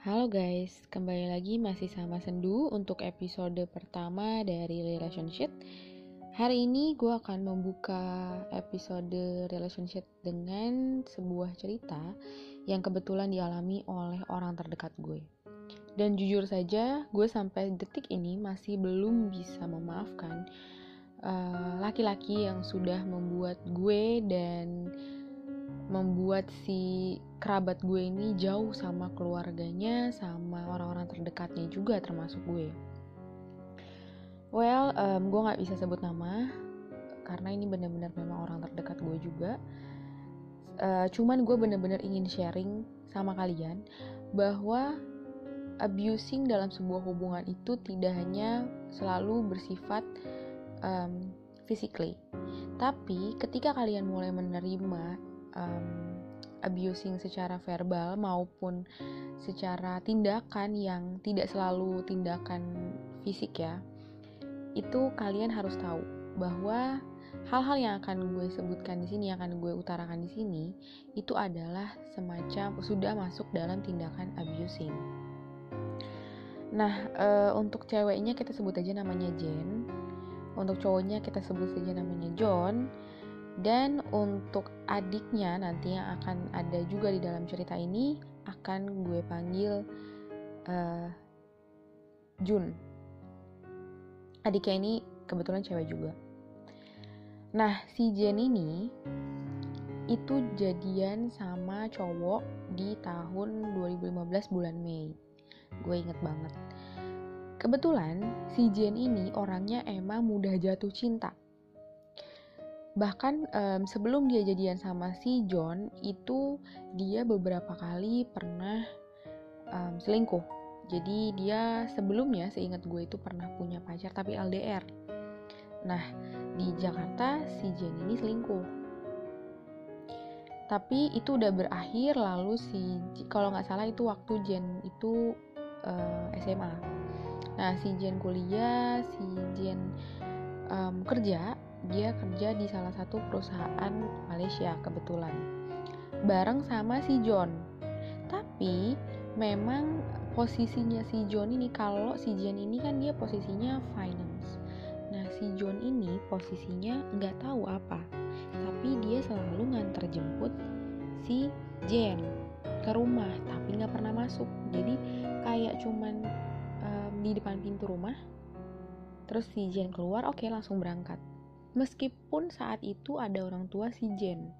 Halo guys, kembali lagi masih sama Sendu untuk episode pertama dari Relationship. Hari ini gue akan membuka episode Relationship dengan sebuah cerita yang kebetulan dialami oleh orang terdekat gue. Dan jujur saja, gue sampai detik ini masih belum bisa memaafkan laki-laki yang sudah membuat gue dan membuat si kerabat gue ini jauh sama keluarganya, sama orang-orang terdekatnya juga termasuk gue. Gue gak bisa sebut nama karena ini benar-benar memang orang terdekat gue juga. Cuman gue benar-benar ingin sharing sama kalian bahwa abusing dalam sebuah hubungan itu tidak hanya selalu bersifat physically, tapi ketika kalian mulai menerima abusing secara verbal maupun secara tindakan yang tidak selalu tindakan fisik ya, itu kalian harus tahu bahwa hal-hal yang akan gue sebutkan di sini, yang akan gue utarakan di sini, itu adalah semacam sudah masuk dalam tindakan abusing. Nah, untuk ceweknya kita sebut aja namanya Jen, untuk cowoknya kita sebut saja namanya John. Dan untuk adiknya nanti yang akan ada juga di dalam cerita ini akan gue panggil Jun. Adiknya ini kebetulan cewek juga. Nah, si Jen ini itu jadian sama cowok di tahun 2015 bulan Mei. Gue inget banget. Kebetulan si Jen ini orangnya emang mudah jatuh cinta. Bahkan sebelum dia jadian sama si John, itu dia beberapa kali pernah selingkuh. Jadi dia sebelumnya seingat gue itu pernah punya pacar tapi LDR. Nah, di Jakarta si Jen ini selingkuh. Tapi itu udah berakhir, lalu kalau nggak salah itu waktu Jen itu SMA. Nah, si Jen kuliah, si Jen kerja. Dia kerja di salah satu perusahaan Malaysia kebetulan, bareng sama si John. Tapi memang posisinya si John ini, kalau si Jen ini kan dia posisinya finance. Nah, si John ini posisinya nggak tahu apa, tapi dia selalu nganter jemput si Jen ke rumah, tapi nggak pernah masuk. Jadi kayak cuman di depan pintu rumah, terus si Jen keluar, oke, langsung berangkat. Meskipun saat itu ada orang tua si Jen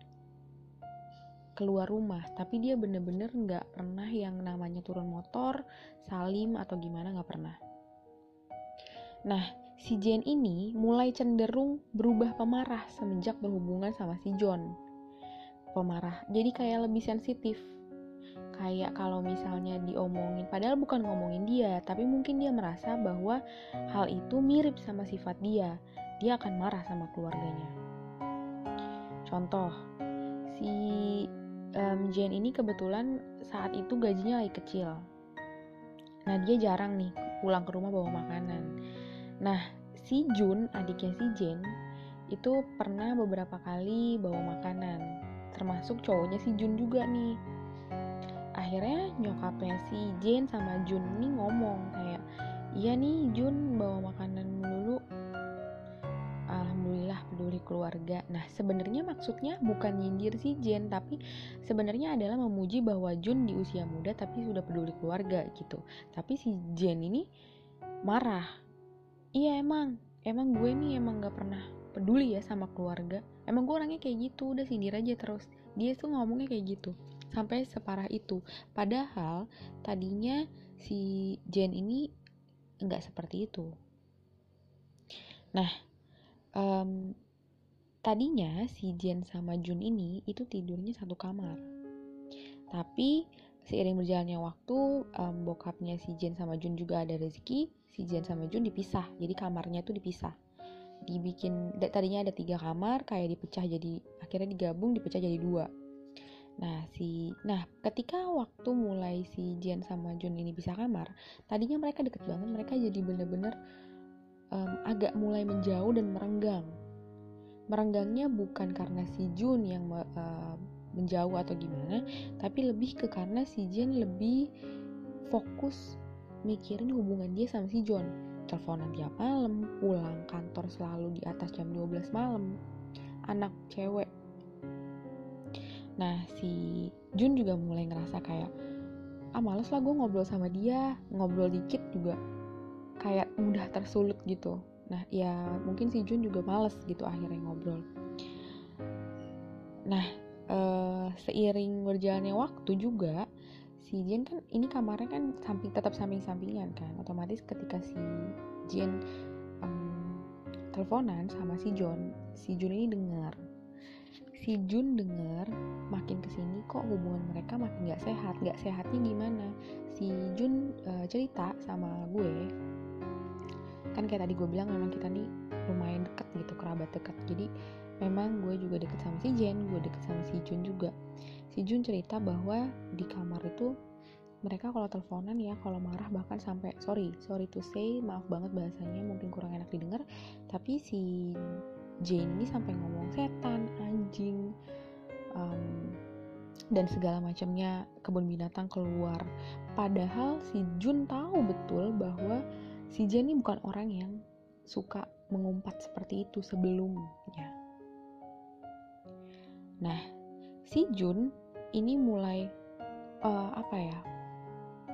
keluar rumah, tapi dia bener-bener gak pernah yang namanya turun motor, salim atau gimana, gak pernah. Nah, si Jen ini mulai cenderung berubah pemarah semenjak berhubungan sama si John. Pemarah, jadi kayak lebih sensitif. Kayak kalau misalnya diomongin, padahal bukan ngomongin dia, tapi mungkin dia merasa bahwa hal itu mirip sama sifat dia, dia akan marah sama keluarganya. Contoh, si Jen ini kebetulan saat itu gajinya lagi kecil. Nah, dia jarang nih pulang ke rumah bawa makanan. Nah, si Jun, adiknya si Jen, itu pernah beberapa kali bawa makanan, termasuk cowoknya si Jun juga nih. Akhirnya nyokapnya si Jen sama Jun ini ngomong kayak, iya nih Jun bawa makanan melulu, alhamdulillah peduli keluarga. Nah, sebenarnya maksudnya bukan nyindir si Jen, tapi sebenarnya adalah memuji bahwa Jun di usia muda tapi sudah peduli keluarga gitu. Tapi si Jen ini marah. Iya, emang gue nih emang gak pernah peduli ya sama keluarga. Emang gue orangnya kayak gitu, udah sindir aja terus. Dia tuh ngomongnya kayak gitu, sampai separah itu. Padahal tadinya si Jen ini gak seperti itu. Nah, tadinya si Jen sama Jun ini itu tidurnya satu kamar. Tapi seiring berjalannya waktu, bokapnya si Jen sama Jun juga ada rezeki, si Jen sama Jun dipisah. Jadi kamarnya itu dipisah, dibikin, tadinya ada 3 kamar, kayak dipecah, jadi akhirnya digabung, dipecah jadi 2. Nah, ketika waktu mulai si Jen sama Jun ini pisah kamar, tadinya mereka deket banget, mereka jadi bener-bener agak mulai menjauh dan merenggang. Merenggangnya bukan karena si Jun yang menjauh atau gimana, tapi lebih ke karena si Jen lebih fokus mikirin hubungan dia sama si John. Teleponan tiap malam, pulang kantor selalu di atas jam 12 malam. Anak cewek. Nah, si Jun juga mulai ngerasa kayak, males lah gue ngobrol sama dia, ngobrol dikit juga kayak mudah tersulut gitu. Nah, ya mungkin si Jun juga males gitu akhirnya ngobrol. Nah, seiring berjalannya waktu juga, si Jen kan ini kamarnya kan tetap samping-sampingan kan, otomatis ketika si Jen teleponan sama si Jun ini dengar. Si Jun dengar makin kesini kok hubungan mereka makin nggak sehat. Nggak sehatnya gimana? Si Jun cerita sama gue, kan kayak tadi gue bilang memang kita nih lumayan deket gitu, kerabat deket. Jadi memang gue juga deket sama si Jen, gue deket sama si Jun juga. Si Jun cerita bahwa di kamar itu mereka kalau teleponan ya, kalau marah bahkan sampai sorry to say, maaf banget bahasanya mungkin kurang enak didengar, tapi si Jen ini sampai ngomong setan, anjing, dan segala macamnya, kebun binatang keluar. Padahal si Jun tahu betul bahwa si Jen ini bukan orang yang suka mengumpat seperti itu sebelumnya. Nah, si Jun ini mulai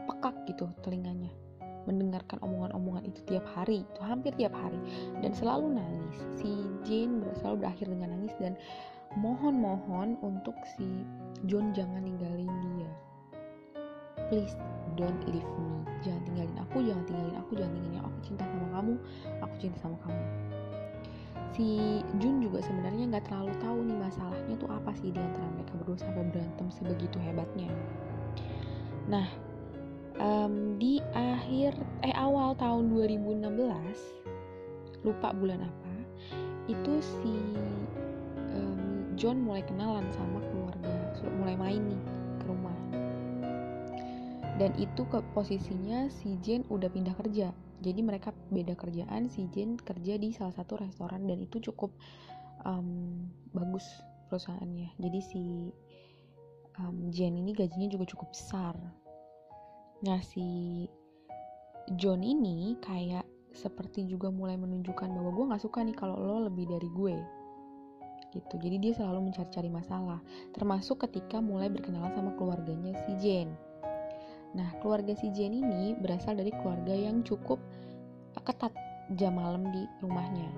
pekak gitu telinganya, mendengarkan omongan-omongan itu tiap hari, itu hampir tiap hari, dan selalu nangis. Si Jin selalu berakhir dengan nangis dan mohon untuk si Jun jangan ninggalin dia. Please don't leave me. Jangan tinggalin aku. Aku cinta sama kamu. Si Jun juga sebenarnya nggak terlalu tahu nih masalahnya tuh apa sih di antara mereka berdua sampai berantem sebegitu hebatnya. Nah, di awal tahun 2016, lupa bulan apa, itu si John mulai kenalan sama keluarga, mulai main nih ke rumah. Dan itu ke posisinya si Jen udah pindah kerja. Jadi mereka beda kerjaan, si Jen kerja di salah satu restoran dan itu cukup bagus perusahaannya. Jadi si Jen ini gajinya juga cukup besar. Nah, si John ini kayak seperti juga mulai menunjukkan bahwa gue gak suka nih kalau lo lebih dari gue gitu. Jadi dia selalu mencari-cari masalah, termasuk ketika mulai berkenalan sama keluarganya si Jen. Nah, keluarga si Jen ini berasal dari keluarga yang cukup ketat jam malam di rumahnya.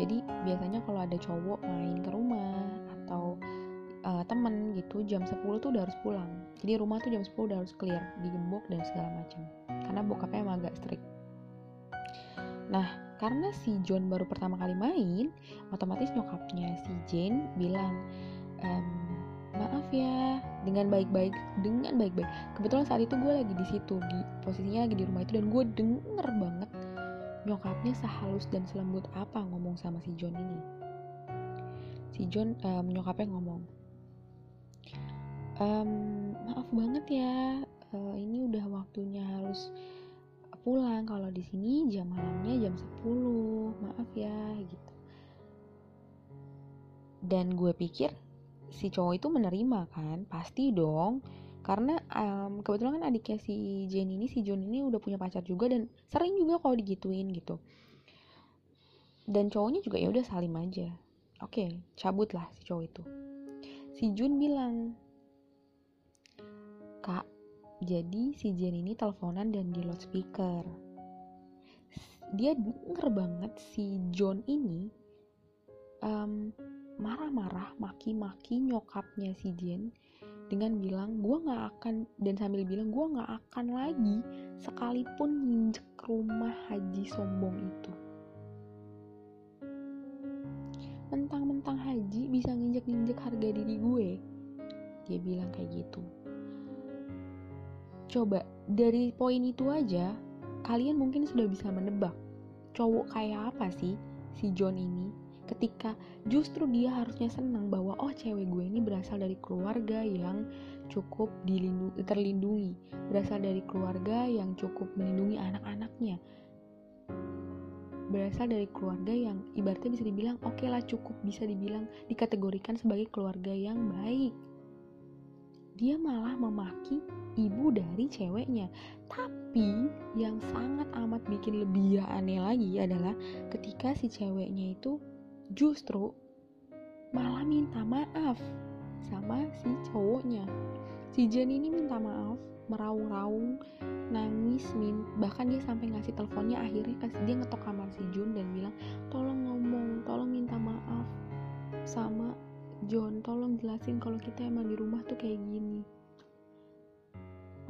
Jadi biasanya kalau ada cowok main ke rumah atau temen gitu, jam 10 tuh udah harus pulang. Jadi rumah tuh jam 10 udah harus clear, digembok dan segala macam. Karena bokapnya emang agak strict. Nah, karena si John baru pertama kali main, otomatis nyokapnya si Jen bilang, maaf ya, dengan baik-baik. Kebetulan saat itu gue lagi di situ, posisinya lagi di rumah itu, dan gue denger banget nyokapnya sehalus dan selembut apa ngomong sama si John ini. Si John nyokapnya ngomong, maaf banget ya, ini udah waktunya harus pulang, kalau di sini jam malamnya jam 10, maaf ya gitu. Dan gue pikir si cowok itu menerima kan, pasti dong, karena kebetulan kan adiknya si Jen ini, si John ini udah punya pacar juga dan sering juga kalau digituin gitu. Dan cowoknya juga ya udah salim aja, oke, cabut lah si cowok itu. Si Jun bilang, kak, jadi si Jen ini teleponan dan di loudspeaker. Dia denger banget si John ini marah-marah, maki-maki nyokapnya si Jen dengan bilang, gue nggak akan, dan sambil bilang gue nggak akan lagi sekalipun nginjek rumah Haji Sombong itu. Mentang-mentang Haji bisa nginjek harga diri gue, dia bilang kayak gitu. Coba dari poin itu aja kalian mungkin sudah bisa menebak cowok kayak apa sih si John ini. Ketika justru dia harusnya senang bahwa oh, cewek gue ini berasal dari keluarga yang cukup terlindungi, berasal dari keluarga yang cukup melindungi anak-anaknya, berasal dari keluarga yang ibaratnya bisa dibilang oke lah, cukup bisa dibilang dikategorikan sebagai keluarga yang baik. Dia malah memaki ibu jauh dari ceweknya. Tapi yang sangat amat bikin lebih aneh lagi adalah ketika si ceweknya itu justru malah minta maaf sama si cowoknya. Si Jen ini minta maaf, meraung-raung, nangis, bahkan dia sampai ngasih teleponnya. Akhirnya dia ngetok kamar si Jun dan bilang, tolong ngomong, tolong minta maaf sama John, tolong jelasin kalau kita emang di rumah tuh kayak gini.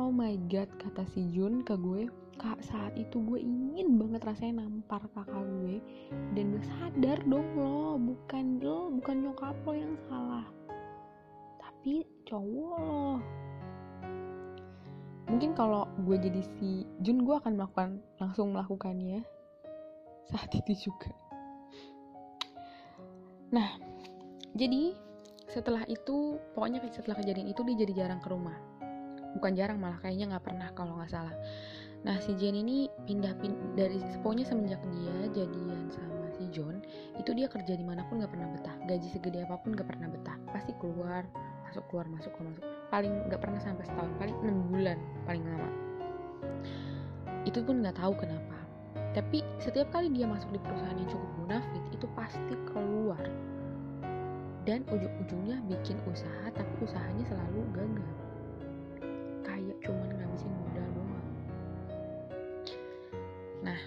Oh my god, kata si Jun ke gue, kak, saat itu gue ingin banget rasanya nampar kakak gue dan gue sadar dong lo, bukan nyokap lo yang salah, tapi cowok lo. Mungkin kalau gue jadi si Jun, gue akan langsung melakukannya saat itu juga. Nah, jadi setelah itu, pokoknya setelah kejadian itu dia jadi jarang ke rumah. Bukan jarang, malah kayaknya nggak pernah kalau nggak salah. Nah, si Jen ini pindah dari, pokoknya semenjak dia jadian sama si John, itu dia kerja dimanapun nggak pernah betah. Gaji segede apapun nggak pernah betah. Pasti keluar masuk. Paling nggak pernah sampai setahun, paling 6 bulan paling lama. Itu pun nggak tahu kenapa. Tapi setiap kali dia masuk di perusahaan yang cukup munafik, itu pasti keluar. Dan ujung-ujungnya bikin usaha, tapi usahanya selalu gagal. Kayak cuman ngabisin modal doang. Nah,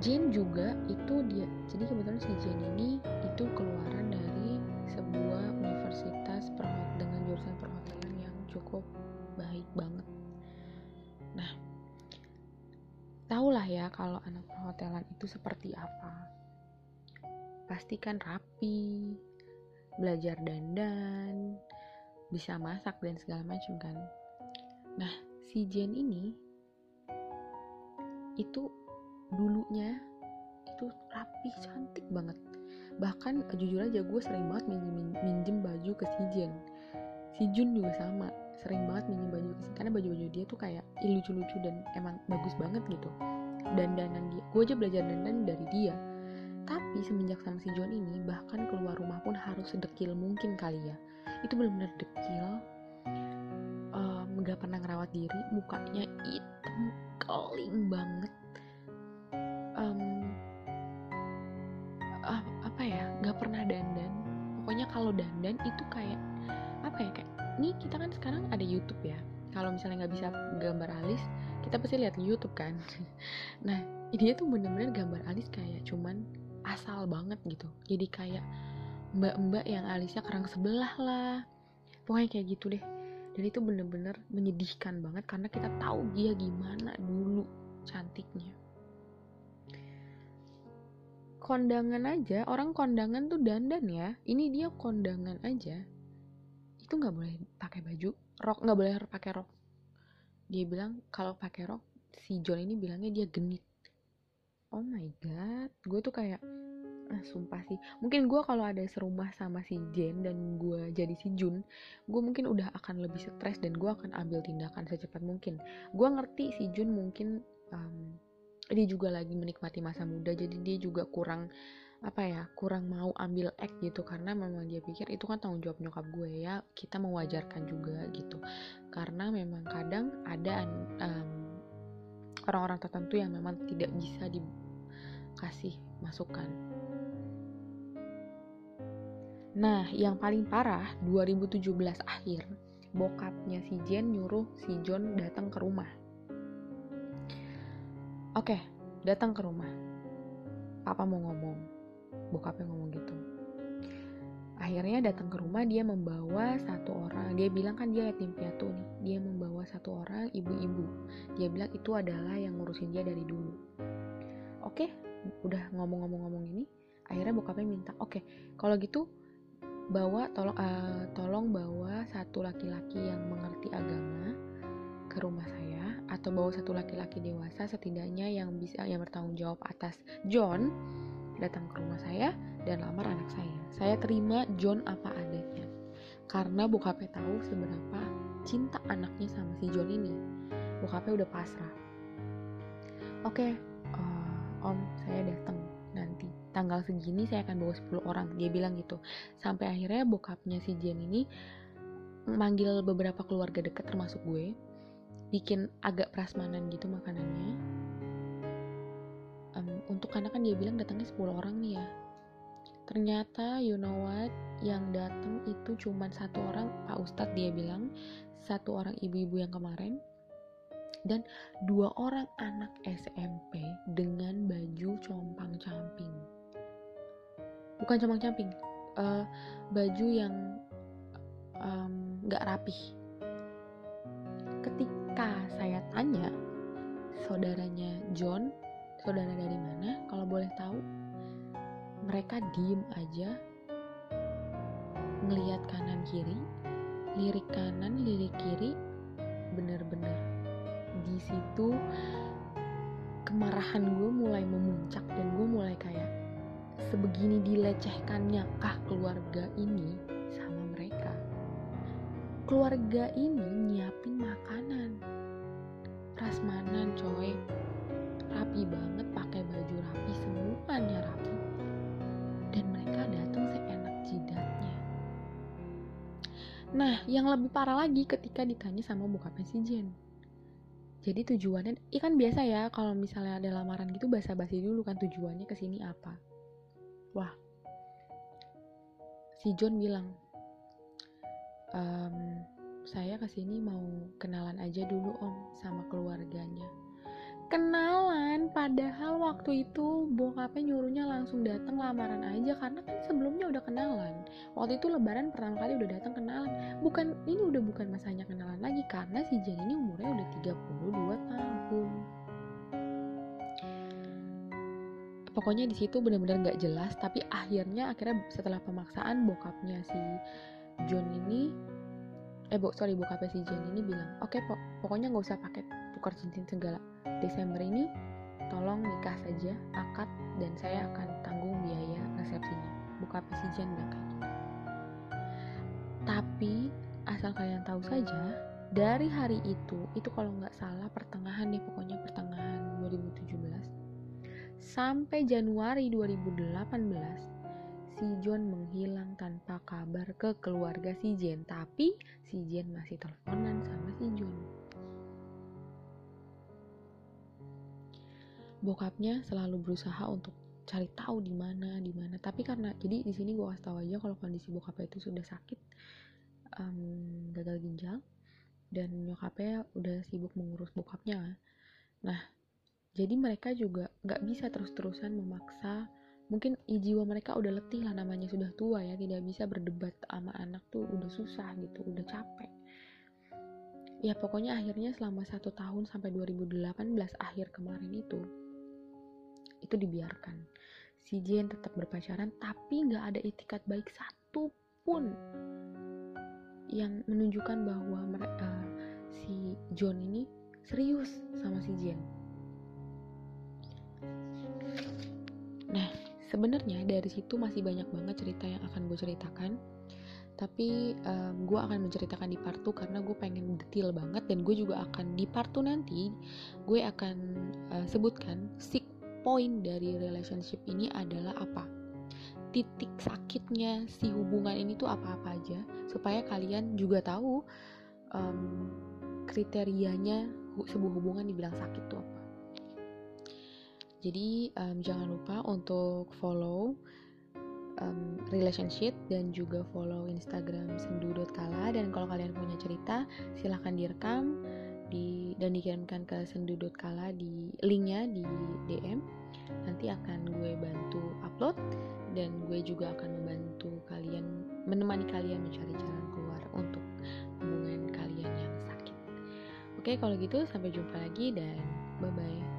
Jen juga itu dia. Jadi kebetulan si Jen ini itu keluaran dari sebuah universitas dengan jurusan perhotelan yang cukup baik banget. Nah, tahulah ya kalau anak perhotelan itu seperti apa. Pastikan rapi, belajar dandan, bisa masak dan segala macam kan. Nah, si Jen ini itu dulunya itu rapi, cantik banget. Bahkan jujur aja gue sering banget minjem baju ke si Jen. Si Jun juga sama, sering banget minjem baju ke si Jen, karena baju-baju dia tuh kayak lucu-lucu dan emang bagus banget gitu. Dandanan dia, gue aja belajar dandan dari dia. Tapi semenjak sama si John ini, bahkan keluar rumah pun harus sedekil mungkin kali ya. Itu benar-benar dekil, gak pernah ngerawat diri, mukanya hitam keling banget. Apa ya, gak pernah dandan. Pokoknya kalau dandan itu kayak apa ya, kayak ini kita kan sekarang ada YouTube ya. Kalau misalnya nggak bisa gambar alis, kita pasti lihat di YouTube kan. Nah, dia tuh benar-benar gambar alis kayak cuman asal banget gitu. Jadi kayak mbak-mbak yang alisnya kerang sebelah lah, pokoknya kayak gitu deh. Dan itu bener-bener menyedihkan banget karena kita tahu dia gimana dulu cantiknya. Kondangan aja, orang kondangan tuh dandan ya, ini dia kondangan aja itu nggak boleh pakai baju rok, nggak boleh pakai rok. Dia bilang kalau pakai rok, si John ini bilangnya dia genit. Oh my god, gue tuh kayak sumpah sih. Mungkin gue kalau ada serumah sama si Jen dan gue jadi si Jun, gue mungkin udah akan lebih stres dan gue akan ambil tindakan secepat mungkin. Gue ngerti si Jun mungkin dia juga lagi menikmati masa muda, jadi dia juga kurang mau ambil act gitu, karena memang dia pikir itu kan tanggung jawab nyokap gue ya, kita mewajarkan juga gitu. Karena memang kadang ada orang-orang tertentu yang memang tidak bisa dikasih masukan. Nah, yang paling parah 2017 akhir, bokapnya si Jen nyuruh si John datang ke rumah. Oke, datang ke rumah. Papa mau ngomong, bokapnya ngomong gitu. Akhirnya datang ke rumah, dia membawa satu orang. Dia bilang kan dia yatim piatu nih. Dia membawa satu orang ibu-ibu. Dia bilang itu adalah yang ngurusin dia dari dulu. Oke, udah ngomong-ngomong ini, akhirnya bokapnya minta, oke, kalau gitu bawa tolong bawa satu laki-laki yang mengerti agama ke rumah saya, atau bawa satu laki-laki dewasa setidaknya yang bertanggung jawab atas John datang ke rumah saya dan lamar anak saya. Saya terima John apa adanya. Karena bokapnya tahu seberapa cinta anaknya sama si John ini. Bokapnya udah pasrah. Oke, om, saya datang nanti. Tanggal segini saya akan bawa 10 orang. Dia bilang gitu. Sampai akhirnya bokapnya si Jen ini manggil beberapa keluarga dekat termasuk gue, bikin agak prasmanan gitu makanannya. Untuk karena kan dia bilang datangnya 10 orang nih ya. Ternyata you know what, yang datang itu cuma 1 orang Pak Ustadz, dia bilang 1 orang ibu-ibu yang kemarin, dan 2 orang anak SMP dengan baju compang-camping. Bukan compang-camping, baju yang gak rapih. Ketika saya tanya, saudaranya John, saudara dari mana, kalau boleh tahu, mereka diem aja, ngelihat kanan kiri, lirik kanan, lirik kiri, bener-bener. Di situ kemarahan gue mulai memuncak dan gue mulai kayak, sebegini dilecehkannya kah keluarga ini sama mereka? Keluarga ini nyiapin makanan prasmanan coy, rapi banget, pakai baju rapi, semuanya rapi, dan mereka datang seenak jidatnya. Nah, yang lebih parah lagi ketika ditanya sama bokapnya si Jen. Jadi tujuannya, kan biasa ya kalau misalnya ada lamaran gitu basa-basi dulu kan, tujuannya kesini apa. Wah, si John bilang, saya kesini mau kenalan aja dulu om sama keluarganya. Kenalan, padahal waktu itu bokapnya nyuruhnya langsung datang lamaran aja, karena kan sebelumnya udah kenalan. Waktu itu lebaran pertama kali udah datang kenalan. Bukan, ini udah bukan masanya kenalan lagi, karena si Jen ini umurnya udah 32 tahun. Pokoknya di situ benar-benar nggak jelas, tapi akhirnya setelah pemaksaan bokapnya si John ini, bokapnya si Jen ini bilang, oke pokoknya nggak usah pakai tukar cincin segala, Desember ini tolong nikah saja, akad, dan saya akan tanggung biaya resepsinya. Bokapnya si Jen bilang kayak gitu. Tapi asal kalian tahu saja, dari hari itu kalau nggak salah pertengahan deh, pokoknya pertengahan 2017 sampai Januari 2018, si John menghilang tanpa kabar ke keluarga si Jen, tapi si Jen masih teleponan sama si John. Bokapnya selalu berusaha untuk cari tahu di mana, tapi karena jadi di sini gue kasih tahu aja kalau kondisi bokapnya itu sudah sakit, gagal ginjal, dan nyokapnya udah sibuk mengurus bokapnya. Nah, jadi mereka juga nggak bisa terus-terusan memaksa. Mungkin jiwa mereka udah letih lah, namanya sudah tua ya, tidak bisa berdebat sama anak tuh udah susah gitu, udah capek. Ya pokoknya akhirnya selama 1 tahun sampai 2018 akhir kemarin itu dibiarkan. Si Jen tetap berpacaran, tapi gak ada itikad baik satu pun yang menunjukkan bahwa si John ini serius sama si Jen. Nah, sebenarnya dari situ masih banyak banget cerita yang akan gue ceritakan, tapi gue akan menceritakan di part 2 karena gue pengen detail banget, dan gue juga akan di part 2 nanti gue akan sebutkan sick point dari relationship ini adalah apa, titik sakitnya si hubungan ini tuh apa-apa aja, supaya kalian juga tahu kriterianya sebuah hubungan dibilang sakit tuh apa. Jadi jangan lupa untuk follow Relationship dan juga follow Instagram sendu.kala, dan kalau kalian punya cerita silahkan direkam dan dikirimkan ke sendu.kala di linknya di DM. Nanti akan gue bantu upload, dan gue juga akan membantu kalian, menemani kalian mencari jalan keluar untuk hubungan kalian yang sakit. Oke, kalau gitu sampai jumpa lagi dan bye-bye.